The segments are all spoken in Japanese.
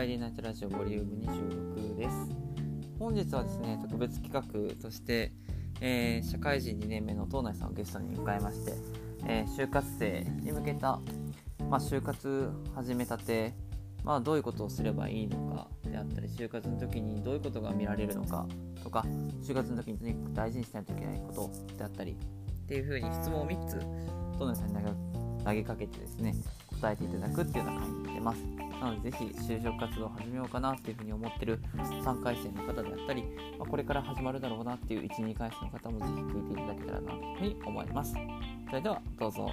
ライデーナイトラジオボリューム26です。本日はですね、特別企画として、社会人2年目の東内さんをゲストに迎えまして、就活生に向けた、就活始めたて、どういうことをすればいいのかであったり、就活の時にどういうことが見られるのかとか、就活の時にとにかく大事にしないといけないことであったりっていうふうに質問を3つ東内さんに投げかけてですね、答えていただくっていうような感じでます。なのでぜひ就職活動を始めようかなっていうふうに思ってる3回生の方であったり、これから始まるだろうなっていう 1,2 回生の方もぜひ聞いていただけたらなというふうに思います。それではどうぞ。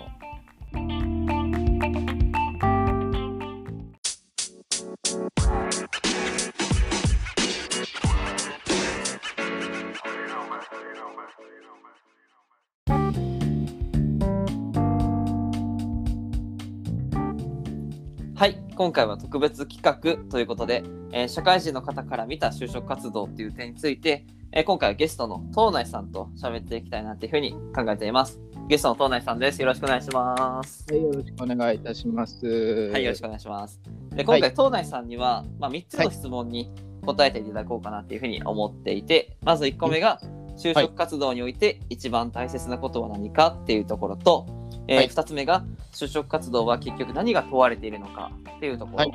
はい、今回は特別企画ということで、社会人の方から見た就職活動っていう点について、今回はゲストの東内さんと喋っていきたいなっていうふうに考えています。ゲストの東内さんです。よろしくお願いします。はい、よろしくお願いいたします。はい、よろしくお願いします。で、今回、東内さんには、3つの質問に答えていただこうかなっていうふうに思っていて、まず1個目が、就職活動において一番大切なことは何かっていうところと、2つ目が就職活動は結局何が問われているのかっていうところ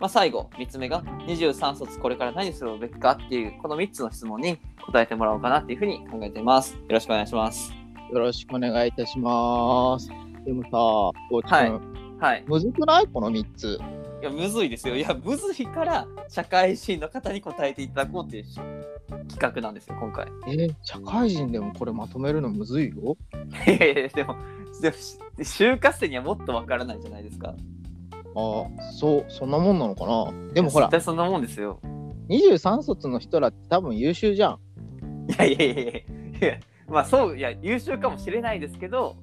と、最後3つ目が23卒これから何するべきかっていう、この3つの質問に答えてもらおうかなっていうふうに考えています。よろしくお願いします。よろしくお願いいたします。でもさ、むずくない？この3つ。いや、むずいですよ。いや、むずいから社会人の方に答えていただこうっていう企画なんですよ、今回。社会人でもこれまとめるのむずいよ。でも就活生にはもっとわからないじゃないですか。そんなもんなのかな。でもほら、絶対そんなもんですよ。23卒の人らって多分優秀じゃん。いや、そう、いや、優秀かもしれないですけど、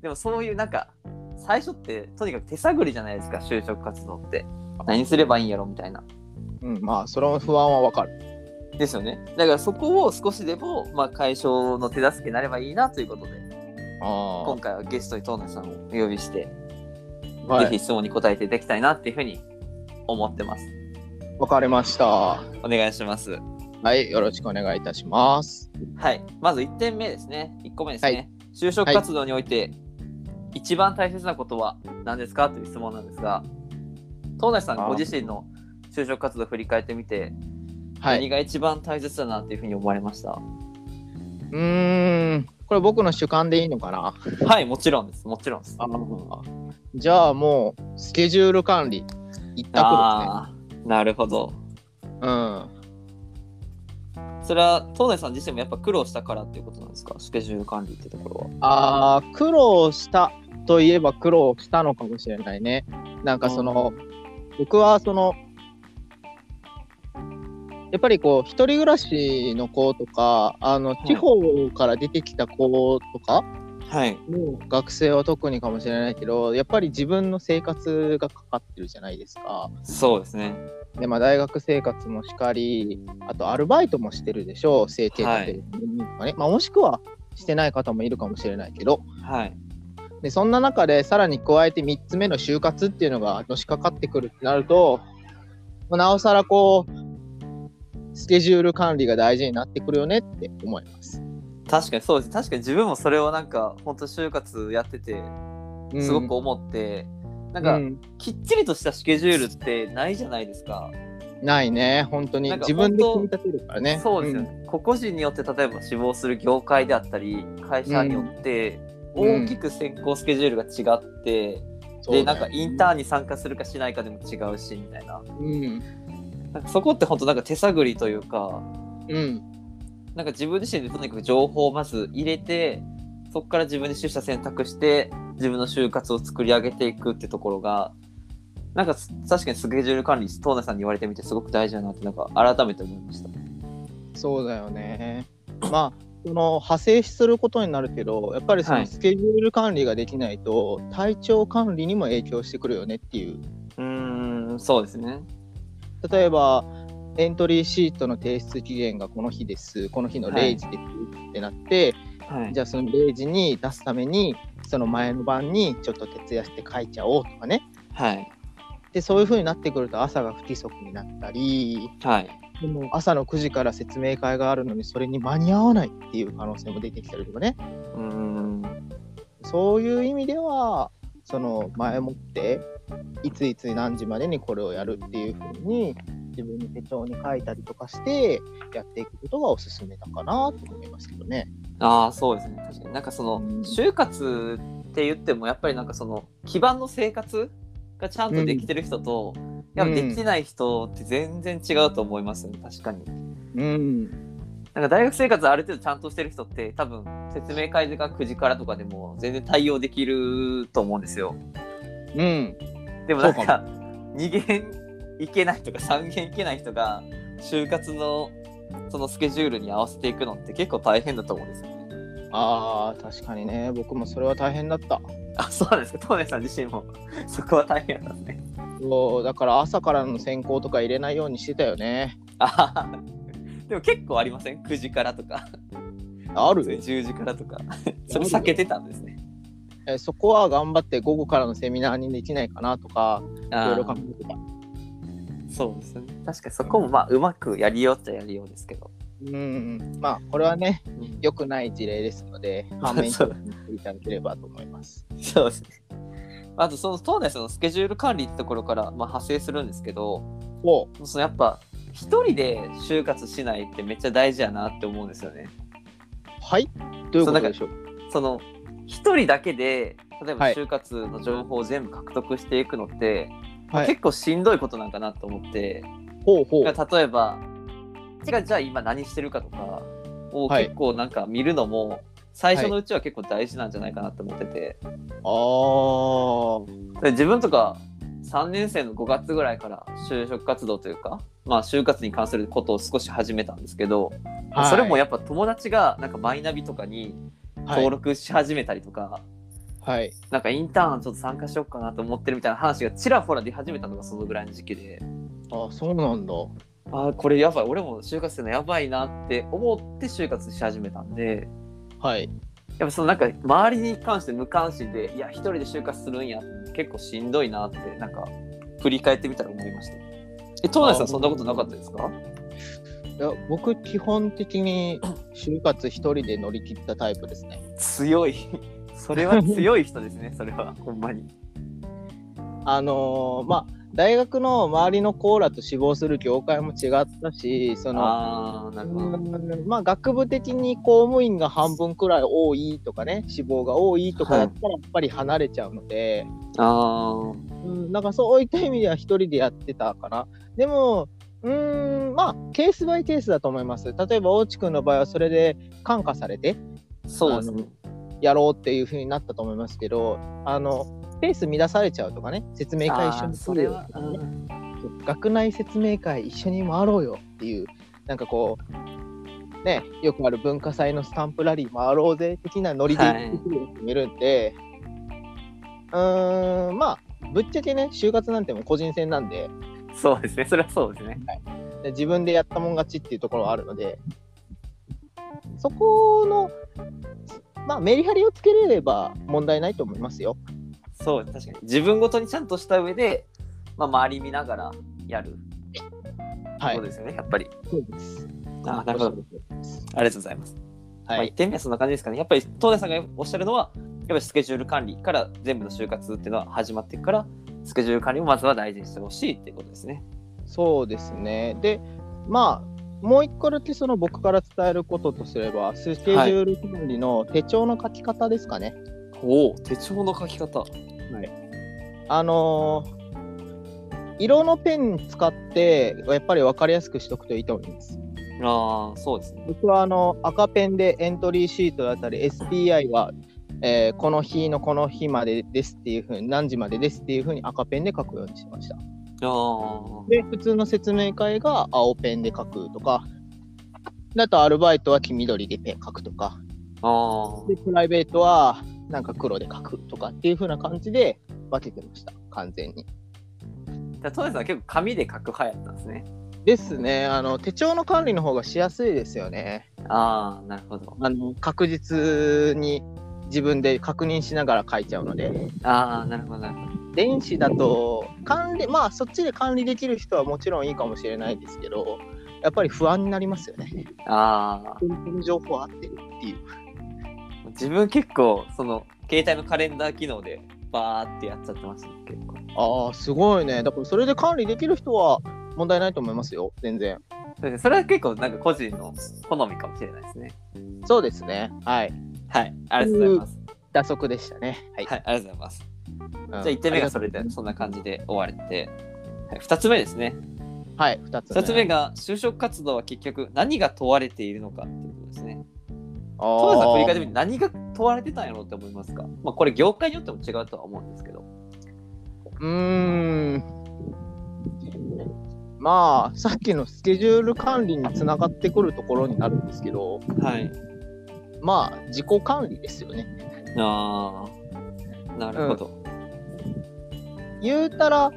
でもそういうなんか最初ってとにかく手探りじゃないですか、就職活動って。何すればいいんやろみたいな。その不安はわかるですよね。だからそこを少しでも、解消の手助けになればいいなということで、今回はゲストに東内さんをお呼びして、ぜひ質問に答えていただきたいなっていうふうに思ってます。わかりました。お願いします。はい、よろしくお願いいたします。はい、まず1点目ですね。1個目ですね。就職活動において一番大切なことは何ですかという質問なんですが、東内さんご自身の就職活動を振り返ってみて、何が一番大切だなっていうふうに思われました？これ僕の主観でいいのかな？はい、もちろんです。じゃあもうスケジュール管理一択ですね。なるほど。それは東内さん自身もやっぱ苦労したからっていうことなんですか、スケジュール管理ってところは。苦労したといえば苦労したのかもしれないね。なんかその、僕はそのやっぱりこう一人暮らしの子とか、地方から出てきた子とか、学生は特にかもしれないけど、やっぱり自分の生活がかかってるじゃないですか。そうですね。で、大学生活もしかり、あとアルバイトもしてるでしょう、正定立てとかね。もしくはしてない方もいるかもしれないけど、でそんな中でさらに加えて3つ目の就活っていうのがのしかかってくるってなると、なおさらこうスケジュール管理が大事になってくるよねって思います。確かにそうです。確かに自分もそれをなんか本当就活やっててすごく思って、なんか、きっちりとしたスケジュールってないじゃないですか。ないね、本当に。自分で組み立てるからね。そうですよね。個々人によって例えば志望する業界であったり会社によって大きく選考スケジュールが違って、でなんかインターンに参加するかしないかでも違うしみたいな。そこって本当なんか手探りというか、なんか自分自身でとにかく情報をまず入れて、そこから自分で取捨選択して自分の就活を作り上げていくってところが、なんか確かにスケジュール管理、東内さんに言われてみてすごく大事だなってなんか改めて思いました。そうだよね。その派生することになるけど、やっぱりそのスケジュール管理ができないと体調管理にも影響してくるよねっていう。そうですね。例えばエントリーシートの提出期限がこの日です、この日の0時ですってなって、じゃあその0時に出すためにその前の晩にちょっと徹夜して書いちゃおうとかね、でそういう風になってくると朝が不規則になったり、はい、でも朝の9時から説明会があるのにそれに間に合わないっていう可能性も出てきたりとかね。そういう意味ではその前もっていついつ何時までにこれをやるっていう風に自分の手帳に書いたりとかしてやっていくことがおすすめだかなと思いますけどね。ああ、そうですね。確かになんかその就活って言ってもやっぱりなんかその基盤の生活がちゃんとできてる人と、うん、やっぱできない人って全然違うと思いますね。確かに、うん、なんか大学生活ある程度ちゃんとしてる人って多分説明会が9時からとかでも全然対応できると思うんですよ、うん、でもなんか2限いけないとか3限いけない人が就活のそのスケジュールに合わせていくのって結構大変だと思うんですよね。ああ、確かにね。僕もそれは大変だった。あ、そうなんですか。トネさん自身もそこは大変だったね。そうだから朝からの選考とか入れないようにしてたよね。あでも結構ありません？ 9 時からとかあるよ。10時からとかそれ避けてたんですね。そこは頑張って午後からのセミナーにできないかなとかいろいろ考えてた。そうですね。確かにそこもまあうまくやりようっちゃやりようですけど、うん、まあこれはね、良くない事例ですので反面にしていただければと思います。そうですね。あとその東大さんのスケジュール管理ってところからまあ派生するんですけど、そのやっぱ一人で就活しないってめっちゃ大事やなって思うんですよね。はい、どういうことでしょう。その一人だけで例えば就活の情報を全部獲得していくのって、はいまあ、結構しんどいことなんかなと思って、はい、例えばじゃあ今何してるかとかを結構なんか見るのも最初のうちは結構大事なんじゃないかなと思ってて、はい、あ自分とか3年生の5月ぐらいから就職活動というか、まあ、就活に関することを少し始めたんですけど、はい、それもやっぱ友達がなんかマイナビとかに登録し始めたりとか、はいはい、なんかインターンちょっと参加しようかなと思ってるみたいな話がちらほら出始めたのがそのぐらいの時期で、あそうなんだ、あこれやばい、俺も就活生のやばいなって思って就活し始めたんで、はい、やっぱそのなんか周りに関して無関心でいや一人で就活するんや結構しんどいなってなんか振り返ってみたら思いました。東大さんそんなことなかったですか？いや僕基本的に就活一人で乗り切ったタイプですね。強いそれは強い人ですね。それはほんまにまあ大学の周りのコーラと志望する業界も違ったし、そのまあ学部的に公務員が半分くらい多いとかね、志望が多いとかだったらやっぱり離れちゃうので、はいうん、なんかそういった意味では一人でやってたかな。でもまあケースバイケースだと思います。例えば大地君の場合はそれで感化されてそうですねやろうっていう風になったと思いますけど、ペース乱されちゃうとかね、説明会一緒にするよとかね、学内説明会一緒に回ろうよっていうなんかこうね、よくある文化祭のスタンプラリー回ろうぜ的なノリで行って決めるんで、はい、まあぶっちゃけね就活なんても個人戦なんで、そうですね、それはそうですね、はい、で自分でやったもん勝ちっていうところはあるので、そこのまあ、メリハリをつければ問題ないと思いますよ。そう確かに自分ごとにちゃんとした上で、まあ、周り見ながらやる、はい、そうですよねやっぱり。そうです。ああなるほど、ありがとうございます、はいまあ、1点目はそんな感じですかね。やっぱり東大さんがおっしゃるのはやっぱりスケジュール管理から全部の就活っていうのは始まっていくからスケジュール管理もまずは大事にしてほしいっていうことですね。そうですね。でまあもう一個だけその僕から伝えることとすればスケジュール管理の手帳の書き方ですかね、はい、お手帳の書き方、はい、色のペン使ってやっぱり分かりやすくしとくといいと思います。あそうですね。僕は赤ペンでエントリーシートだったり SPI は、この日のこの日までですっていう風に何時までですっていう風に赤ペンで書くようにしました。で普通の説明会が青ペンで書くとか、あとアルバイトは黄緑でペン書くとか、でプライベートはなんか黒で書くとかっていう風な感じで分けてました完全に。じゃあトネさんは結構紙で書く派やったんですね。ですね。手帳の管理の方がしやすいですよね。ああなるほど。確実に自分で確認しながら書いちゃうので。ああ、なるほどなるほど。電子だと管理、まあそっちで管理できる人はもちろんいいかもしれないですけど、やっぱり不安になりますよね。ああ。情報合ってるっていう。自分結構その携帯のカレンダー機能でバーってやっちゃってました結構。ああ、すごいね。だからそれで管理できる人は問題ないと思いますよ。全然。それは結構なんか個人の好みかもしれないですね。そうですね。はいはい、ありがとうございます。打足でしたね。はい、はい、ありがとうございます。じゃあ1点目がそれでそんな感じで終われて、はい、2つ目ですね。はい、2つ目が就職活動は結局何が問われているのかっていうことですね。トラさん振り返ってみて何が問われてたんやろうって思いますか。まあこれ業界によっても違うとは思うんですけど。まあさっきのスケジュール管理につながってくるところになるんですけど、はい、まあ自己管理ですよね。ああ、なるほど、うん、言うたら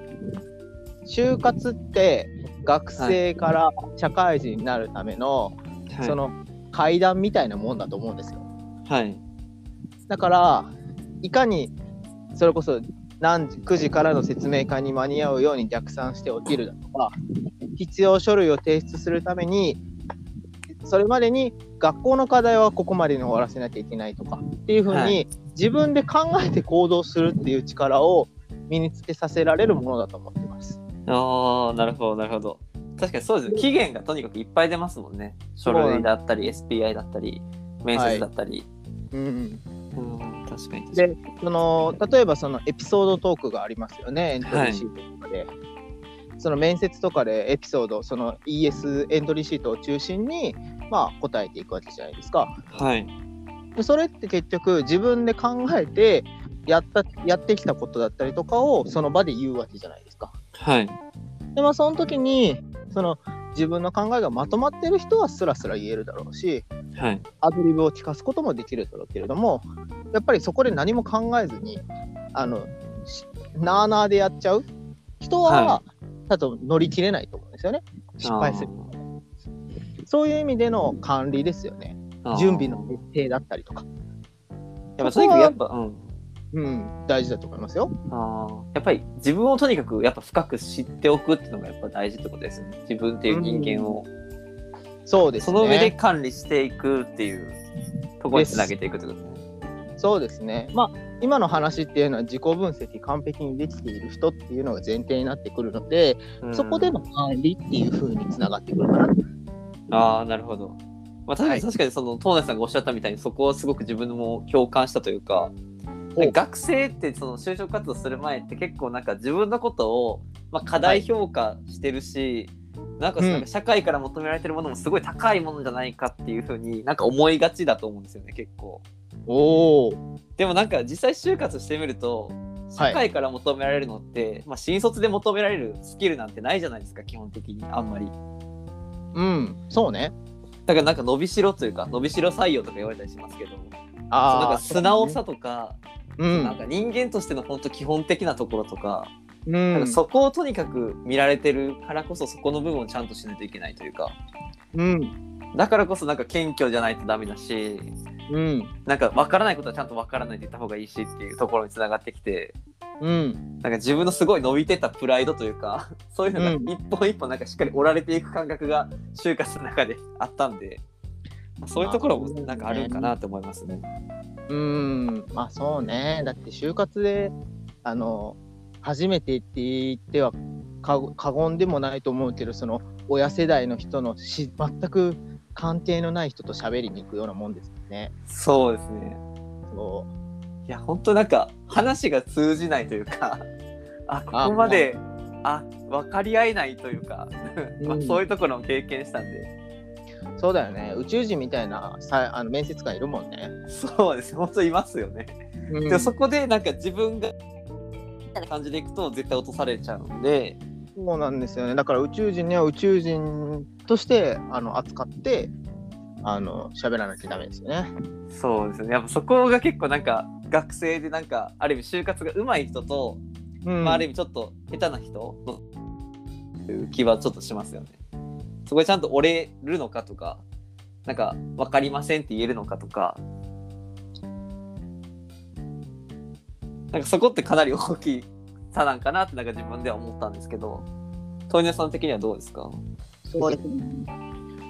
就活って学生から社会人になるための、はい、その階段みたいなもんだと思うんですよ。はい。だからいかにそれこそ9時からの説明会に間に合うように逆算しておきるだとか、必要書類を提出するためにそれまでに学校の課題はここまでに終わらせなきゃいけないとかっていうふうに自分で考えて行動するっていう力を身につけさせられるものだと思ってます。ああ、なるほどなるほど。確かにそうですね。期限がとにかくいっぱい出ますもんね。書類だったり SPI だったり面接だったり、はい、うんうん、確かに。で、その例えばそのエピソードトークがありますよね。エントリーシートとかで、はい、その面接とかでエピソード、その ES エントリーシートを中心にまあ答えていくわけじゃないですか。はい。それって結局自分で考えてやってきたことだったりとかをその場で言うわけじゃないですか。はい。でまあその時にその自分の考えがまとまってる人はスラスラ言えるだろうし、はい、アドリブを聞かすこともできるだろうけれども、やっぱりそこで何も考えずになあなあでやっちゃう人はちょっと乗り切れないと思うんですよね。失敗する。そういう意味での管理ですよね。準備の徹底だったりとか、やっぱ大事だと思いますよ。あ、やっぱり自分をとにかくやっぱ深く知っておくっていうのがやっぱ大事ってことですよね。自分っていう人間を、うん、そうですね。その上で管理していくっていうところにつなげていくってことですね。そうですね。まあ今の話っていうのは自己分析完璧にできている人っていうのが前提になってくるので、うん、そこでの管理っていう風につながってくるかな。ああ、なるほど。まあ確かにその東内さんがおっしゃったみたいにそこはすごく自分も共感したというか。学生ってその就職活動する前って結構なんか自分のことをまあ過大評価してるし、はい、なんか社会から求められてるものもすごい高いものじゃないかっていうふうになんか思いがちだと思うんですよね結構。お、でもなんか実際就活してみると社会から求められるのって、はい、まあ、新卒で求められるスキルなんてないじゃないですか基本的にあんまり。うん、そうね。だからなんか伸びしろというか伸びしろ採用とか言われたりしますけど、あ、なんか素直さとか、うん、なんか人間としての本当基本的なところとか、うん、なんかそこをとにかく見られてるからこそそこの部分をちゃんとしないといけないというか、うん、だからこそなんか謙虚じゃないとダメだし、うん、なんか分からないことはちゃんと分からないで言った方がいいしっていうところにつながってきて、うん、なんか自分のすごい伸びてたプライドというかそういうのが一本一本なんかしっかり折られていく感覚が就活の中であったんで、そういうところもなんかあるんかなと思いますね。まあそうね。だって就活で初めてって言っては過言でもないと思うけど、その親世代の人の全く関係のない人と喋りに行くようなもんですね。そうですね。そういや本当なんか話が通じないというか、あ、ここまで分かり合えないというか、まあ、そういうところも経験したんで。そうだよね。宇宙人みたいな面接官いるもんね。そうです。本当いますよね。うん、でそこでなんか自分がみたいな感じでいくと絶対落とされちゃうんで。そうなんですよね。だから宇宙人には宇宙人として扱って喋らなきゃダメですよね。そうですね。やっぱそこが結構なんか学生でなんかある意味就活が上手い人と、まあ、ある意味ちょっと下手な人という気はちょっとしますよね。そこでちゃんと折れるのかとか、なんか分かりませんって言えるのかとか、なんかそこってかなり大きい差なんかなってなんか自分では思ったんですけど、トイネさん的にはどうですか？そうですね。ち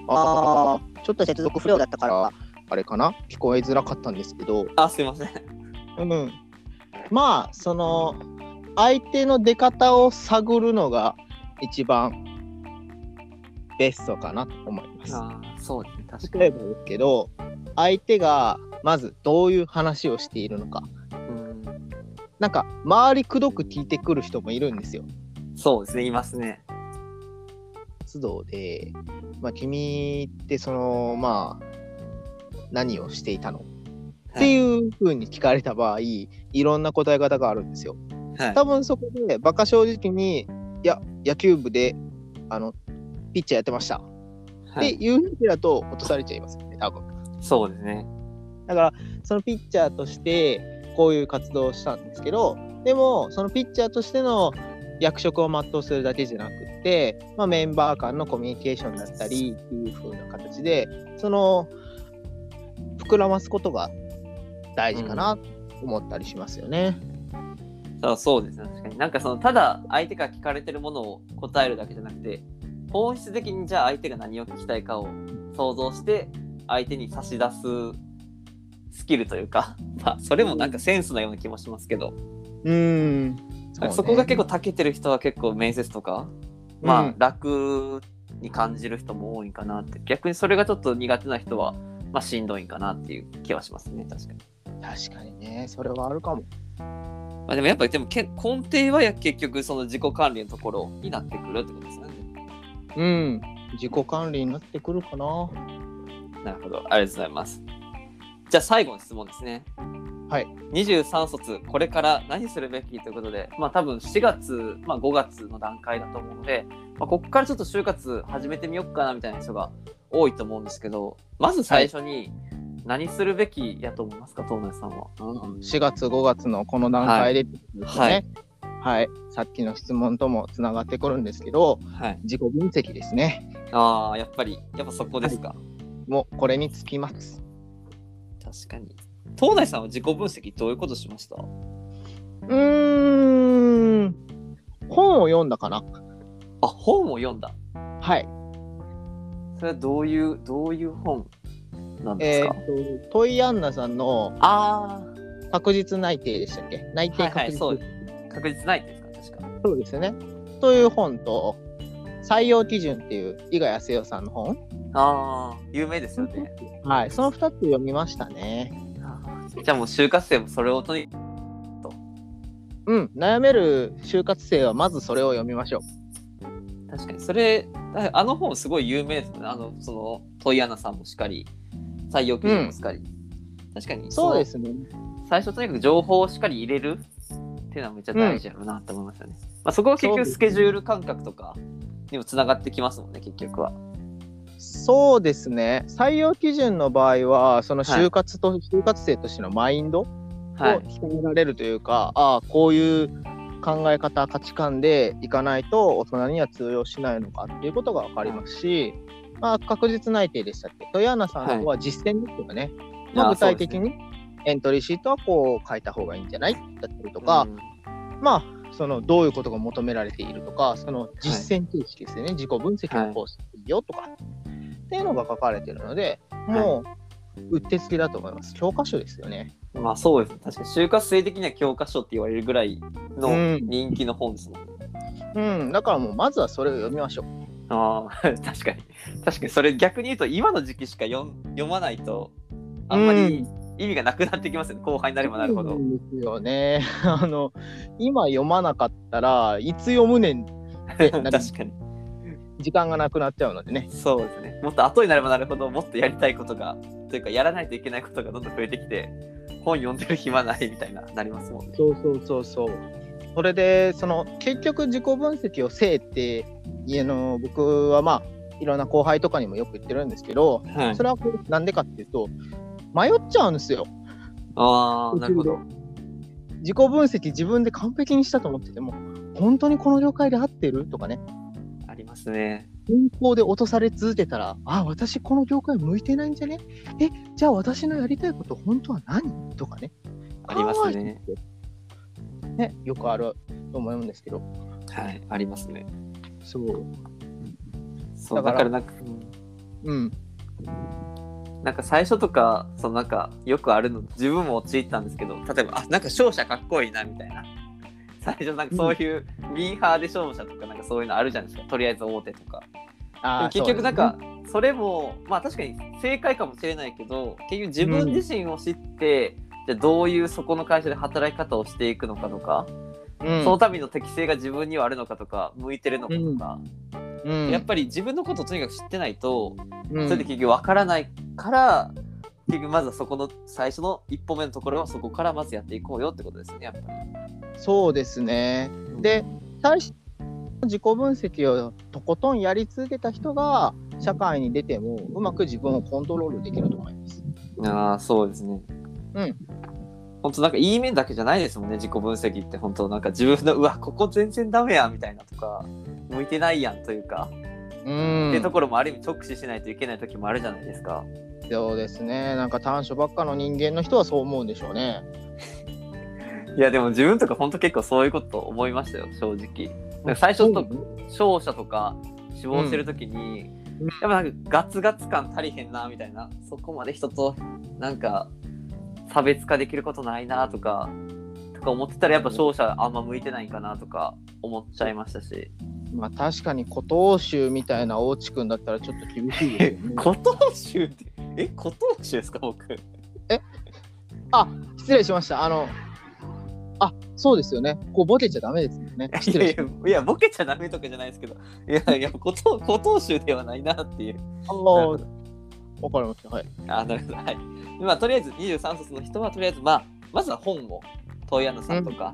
ょっと接続不良だったからあれかな、聞こえづらかったんですけど。あ、すいません。うん。まあその相手の出方を探るのが一番ベストかなと思います。あ、そうですね。確かに。例えばですけど、相手がまずどういう話をしているのか。なんか周りくどく聞いてくる人もいるんですよ。そうですね、いますね。活動で、まあ、君ってそのまあ何をしていたの、はい、っていう風に聞かれた場合、いろんな答え方があるんですよ。はい、多分そこでバカ正直に、いや野球部でピッチャーやってました、はい、っていう風だと落とされちゃいますよね、多分。そうですね。だからそのピッチャーとしてこういう活動をしたんですけど、でもそのピッチャーとしての役職を全うするだけじゃなくって、まあ、メンバー間のコミュニケーションだったりっていう風な形でその膨らますことが大事かなと思ったりしますよね。うん、そうですね。確かになんかそのただ相手が聞かれてるものを答えるだけじゃなくて、本質的にじゃあ相手が何を聞きたいかを想像して相手に差し出すスキルというか、まあ、それもなんかセンスなような気もしますけど、そうね、そこが結構長けてる人は結構面接とか、まあ、楽に感じる人も多いかなって、逆にそれがちょっと苦手な人は、まあ、しんどいかなっていう気はしますね。確かにね、それはあるかも。まあ、でもやっぱり根底は結局その自己管理のところになってくるってことですね。うん、自己管理になってくるかな。なるほど、ありがとうございます。じゃあ最後の質問ですね。はい。23卒、これから何するべきということで、まあ多分4月、まあ5月の段階だと思うので、まあ、ここからちょっと就活始めてみようかなみたいな人が多いと思うんですけど、まず最初に何するべきやと思いますか、東内さんは。4月、5月のこの段階でですね。はい。はい。さっきの質問ともつながってくるんですけど、はい、自己分析ですね。ああ、やっぱそこですか。はい、もうこれにつきます。確かに。東内さんは自己分析どういうことしました？本を読んだかな。あ、本を読んだ。はい。それはどういう本なんですか？トイアンナさんの確実内定でしたっけ？内定確実、はいはい、確実内定ですか？確か。そうですよね。という本と採用基準っていう伊賀康代さんの本。あ、有名ですよね。はい、その2つ読みましたね。じゃあもう就活生もそれを取りと、うん、悩める就活生はまずそれを読みましょう。確かにそれ、あの本すごい有名ですね。その問屋さんもしっかり、採用基準もしっかり、うん、確かにそうですね。最初とにかく情報をしっかり入れるっていうのはめっちゃ大事だろうなって思いましたね。まあ、そこは結局スケジュール感覚とかにもつながってきますもんね、結局は。そうですね。採用基準の場合はその就活と、はい、就活生としてのマインドを鍛えられるというか、はい、こういう考え方価値観でいかないと大人には通用しないのかっていうことが分かりますし、まあ、確実内定でしたっけ、豊穴さんの方は実践ですよね。はい、まあ、具体的にエントリーシートはこう書いた方がいいんじゃないだったりとか、まあそのどういうことが求められているとか、その実践形式ですよね。はい、自己分析のコースいいよとか、はい、っていうのが書かれているので、もううってつけだと思います。教科書ですよね。まあそうです。確かに就活生的には教科書って言われるぐらいの人気の本ですね。うん、だからもうまずはそれを読みましょう。ああ、確かにそれ逆に言うと今の時期しか読まないとあんまり意味がなくなってきますよね。後輩になればなるほど。そうですよね。今読まなかったらいつ読むねんって確かに時間がなくなっちゃうのでね。そうですね。もっと後になればなるほどもっとやりたいことがというかやらないといけないことがどんどん増えてきて、本読んでる暇ないみたいななりますもんね。そう。それでその結局自己分析をせえって僕はまあいろんな後輩とかにもよく言ってるんですけど、はい、それはなんでかっていうと迷っちゃうんですよ。ああ、なるほど。自己分析自分で完璧にしたと思ってても本当にこの了解で合ってるとかね。ありますね。変更で落とされ続けたら、私この業界向いてないんじゃね？じゃあ私のやりたいこと本当は何？とかね。ありますね。ね、よくあると思うんですけど、はい、ありますね。そう。そうだからなんか、うん、なんか最初とかそのなんかよくあるの自分も陥ったんですけど、例えばなんか勝者かっこいいなみたいな、最初なんかそういうミーハーで勝者とかなんかそういうのあるじゃないですか。とりあえず大手とか。あ、結局なんかそれもまあ確かに正解かもしれないけど、結局自分自身を知って、うん、じゃあどういうそこの会社で働き方をしていくのかとか、うん、そのための適性が自分にはあるのかとか向いてるのかとか、うんうん、やっぱり自分のことをとにかく知ってないと、うん、それで結局わからないから、結局まずはそこの最初の一歩目のところはそこからまずやっていこうよってことですね、やっぱり。そうですね。で自己分析をとことんやり続けた人が社会に出てもうまく自分をコントロールできると思います。あ、そうですね。うん。本当なんかいい面だけじゃないですもんね、自己分析って。本当なんか自分のうわここ全然ダメやみたいなとか向いてないやんというか、うんっていうところもある意味直視しないといけない時もあるじゃないですか。そうですね。なんか短所ばっかの人間の人はそう思うんでしょうね。いやでも自分とか本当結構そういうこと思いましたよ、正直。最初と勝者とか志望してるときに、うん、やっぱなんかガツガツ感足りへんなみたいな、そこまで人となんか差別化できることないなとか思ってたら、やっぱ勝者あんま向いてないかなとか思っちゃいましたし、まあ確かに古藤衆みたいな大地君だったらちょっと厳しいですね。古藤衆って古藤衆ですか僕？失礼しました。そうですよね。こうボケちゃダメですよね。いやボケちゃダメとかじゃないですけど、いや古藤集ではないなっていう。わかりました。はい。なるほど。はい。まあとりあえず23卒の人はとりあえずまずは本を問屋のさんとか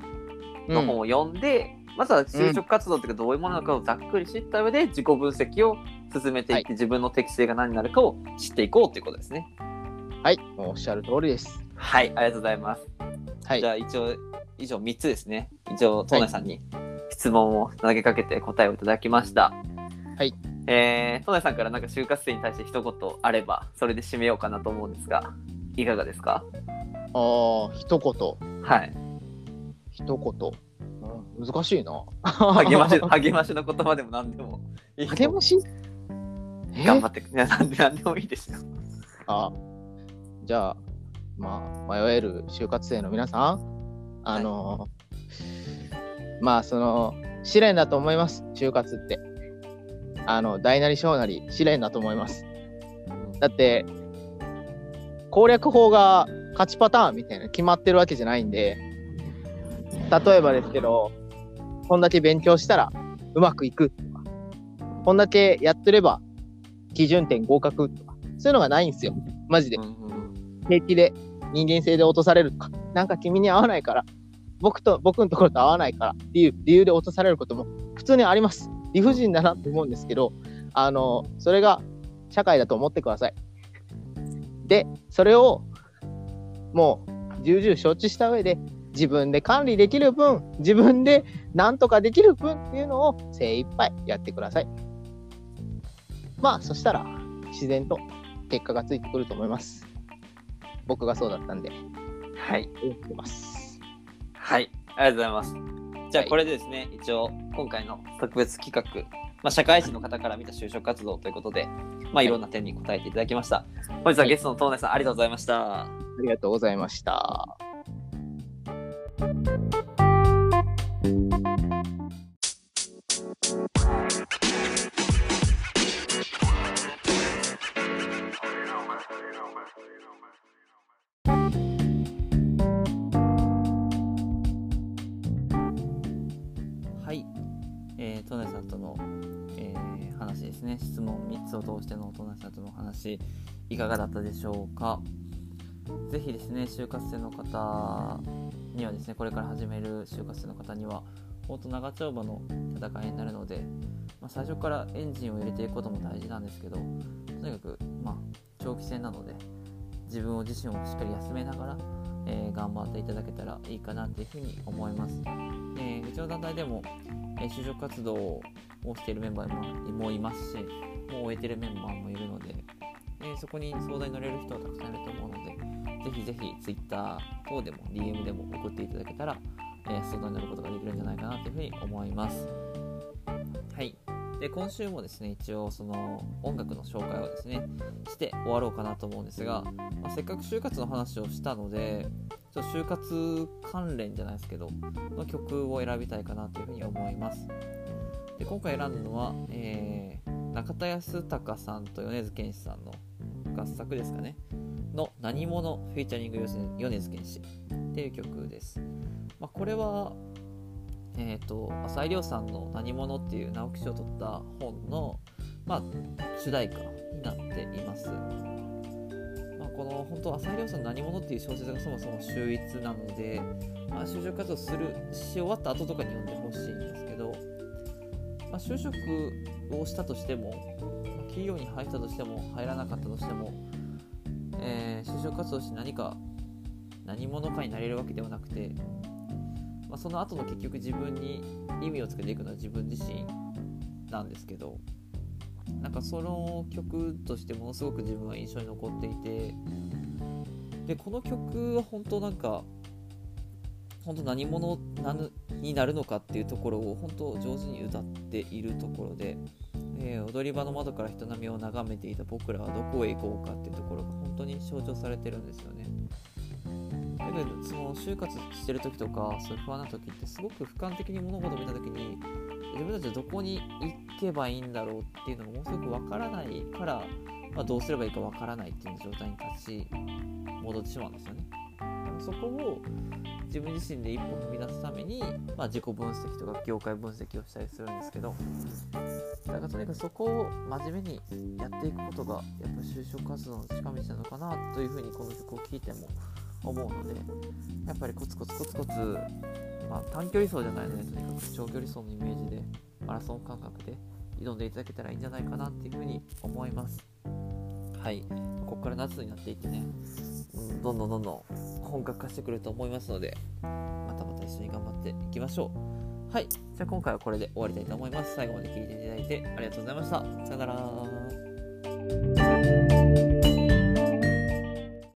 の本を読んで、うん、まずは就職活動ってどういうものなのかをざっくり知った上で自己分析を進めていって、自分の適性が何になるかを知っていこうということですね。はい。おっしゃる通りです。はい。ありがとうございます。はい。じゃあ以上3つですね。以上、トーナさんに質問を投げかけて答えをいただきました。はい。トーナさんからなんか就活生に対して一言あれば、それで締めようかなと思うんですが、いかがですか？一言。はい。一言。うん、難しいな。励ましの言葉でも何でもいい。励まし？頑張ってください。何でもいいですよ。じゃあ、迷える就活生の皆さん、はい、その試練だと思います。就活って大なり小なり試練だと思います。だって攻略法が勝ちパターンみたいな決まってるわけじゃないんで、例えばですけど、こんだけ勉強したらうまくいくとか、こんだけやってれば基準点合格とか、そういうのがないんですよ、マジで。平気で人間性で落とされるとか、なんか君に合わないから、僕のところと合わないからっていう理由で落とされることも普通にあります。理不尽だなって思うんですけど、それが社会だと思ってください。で、それをもう重々承知した上で、自分で管理できる分、自分でなんとかできる分っていうのを精一杯やってください。そしたら自然と結果がついてくると思います。僕がそうだったんで。はい、はい、ありがとうございます。じゃあこれでですね、一応今回の特別企画、社会人の方から見た就職活動ということで、いろんな点に答えていただきました。本日はゲストのトーナさん、ありがとうございました。ありがとうございました。トナさんとの、話ですね。質問3つを通してのトナさんとの話、いかがだったでしょうか。ぜひですね、就活生の方にはですね、これから始める就活生の方には法と長丁場の戦いになるので、最初からエンジンを入れていくことも大事なんですけど、とにかく、長期戦なので自分を自身をしっかり休めながら、頑張っていただけたらいいかなというふうに思います。うちの団体でも就職活動をしているメンバーもいますし、もう終えているメンバーもいるので、そこに相談に乗れる人はたくさんいると思うので、ぜひぜひ Twitter 等でも DM でも送っていただけたら、外に出ることができるんじゃないかなというふうに思います。はい、で今週もですね一応その音楽の紹介をですねして終わろうかなと思うんですが、せっかく就活の話をしたのでちょっと就活関連じゃないですけどの曲を選びたいかなというふうに思います。で今回選んだのは、中田康隆さんと米津玄師さんの合作ですかねの何者フィーチャリング米津玄師っていう曲です。これは浅井亮さんの何者っていう直木賞を取った本の、主題歌になっています。この本当浅井亮さんの何者っていう小説がそもそも秀逸なので、就職活動し終わった後とかに読んでほしいんですけど、就職をしたとしても企業に入ったとしても入らなかったとしても、就職活動して何者かになれるわけではなくて、その後の結局自分に意味をつけていくのは自分自身なんですけど、その曲としてものすごく自分は印象に残っていて、でこの曲は本当何者になるのかっていうところを本当上手に歌っているところで、踊り場の窓から人波を眺めていた僕らはどこへ行こうかっていうところが本当に象徴されてるんですよね。その就活してる時とかそういう不安な時ってすごく俯瞰的に物事を見た時に自分たちはどこに行けばいいんだろうっていうのがものすごく分からないから、どうすればいいか分からないっていう状態に立ち戻ってしまうんですよね。そこを自分自身で一歩踏み出すために、自己分析とか業界分析をしたりするんですけど、とにかくそこを真面目にやっていくことがやっぱ就職活動の近道なのかなというふうにこの曲を聴いても思うので、やっぱりコツコツ、短距離走じゃないのでとにかく長距離走のイメージでマラソン感覚で挑んでいただけたらいいんじゃないかなっていうふうに思います。はい、ここから夏になっていってね、どんどん本格化してくると思いますので、また一緒に頑張っていきましょう。はい、じゃあ今回はこれで終わりたいと思います。最後まで聞いていただいてありがとうございました。さよなら。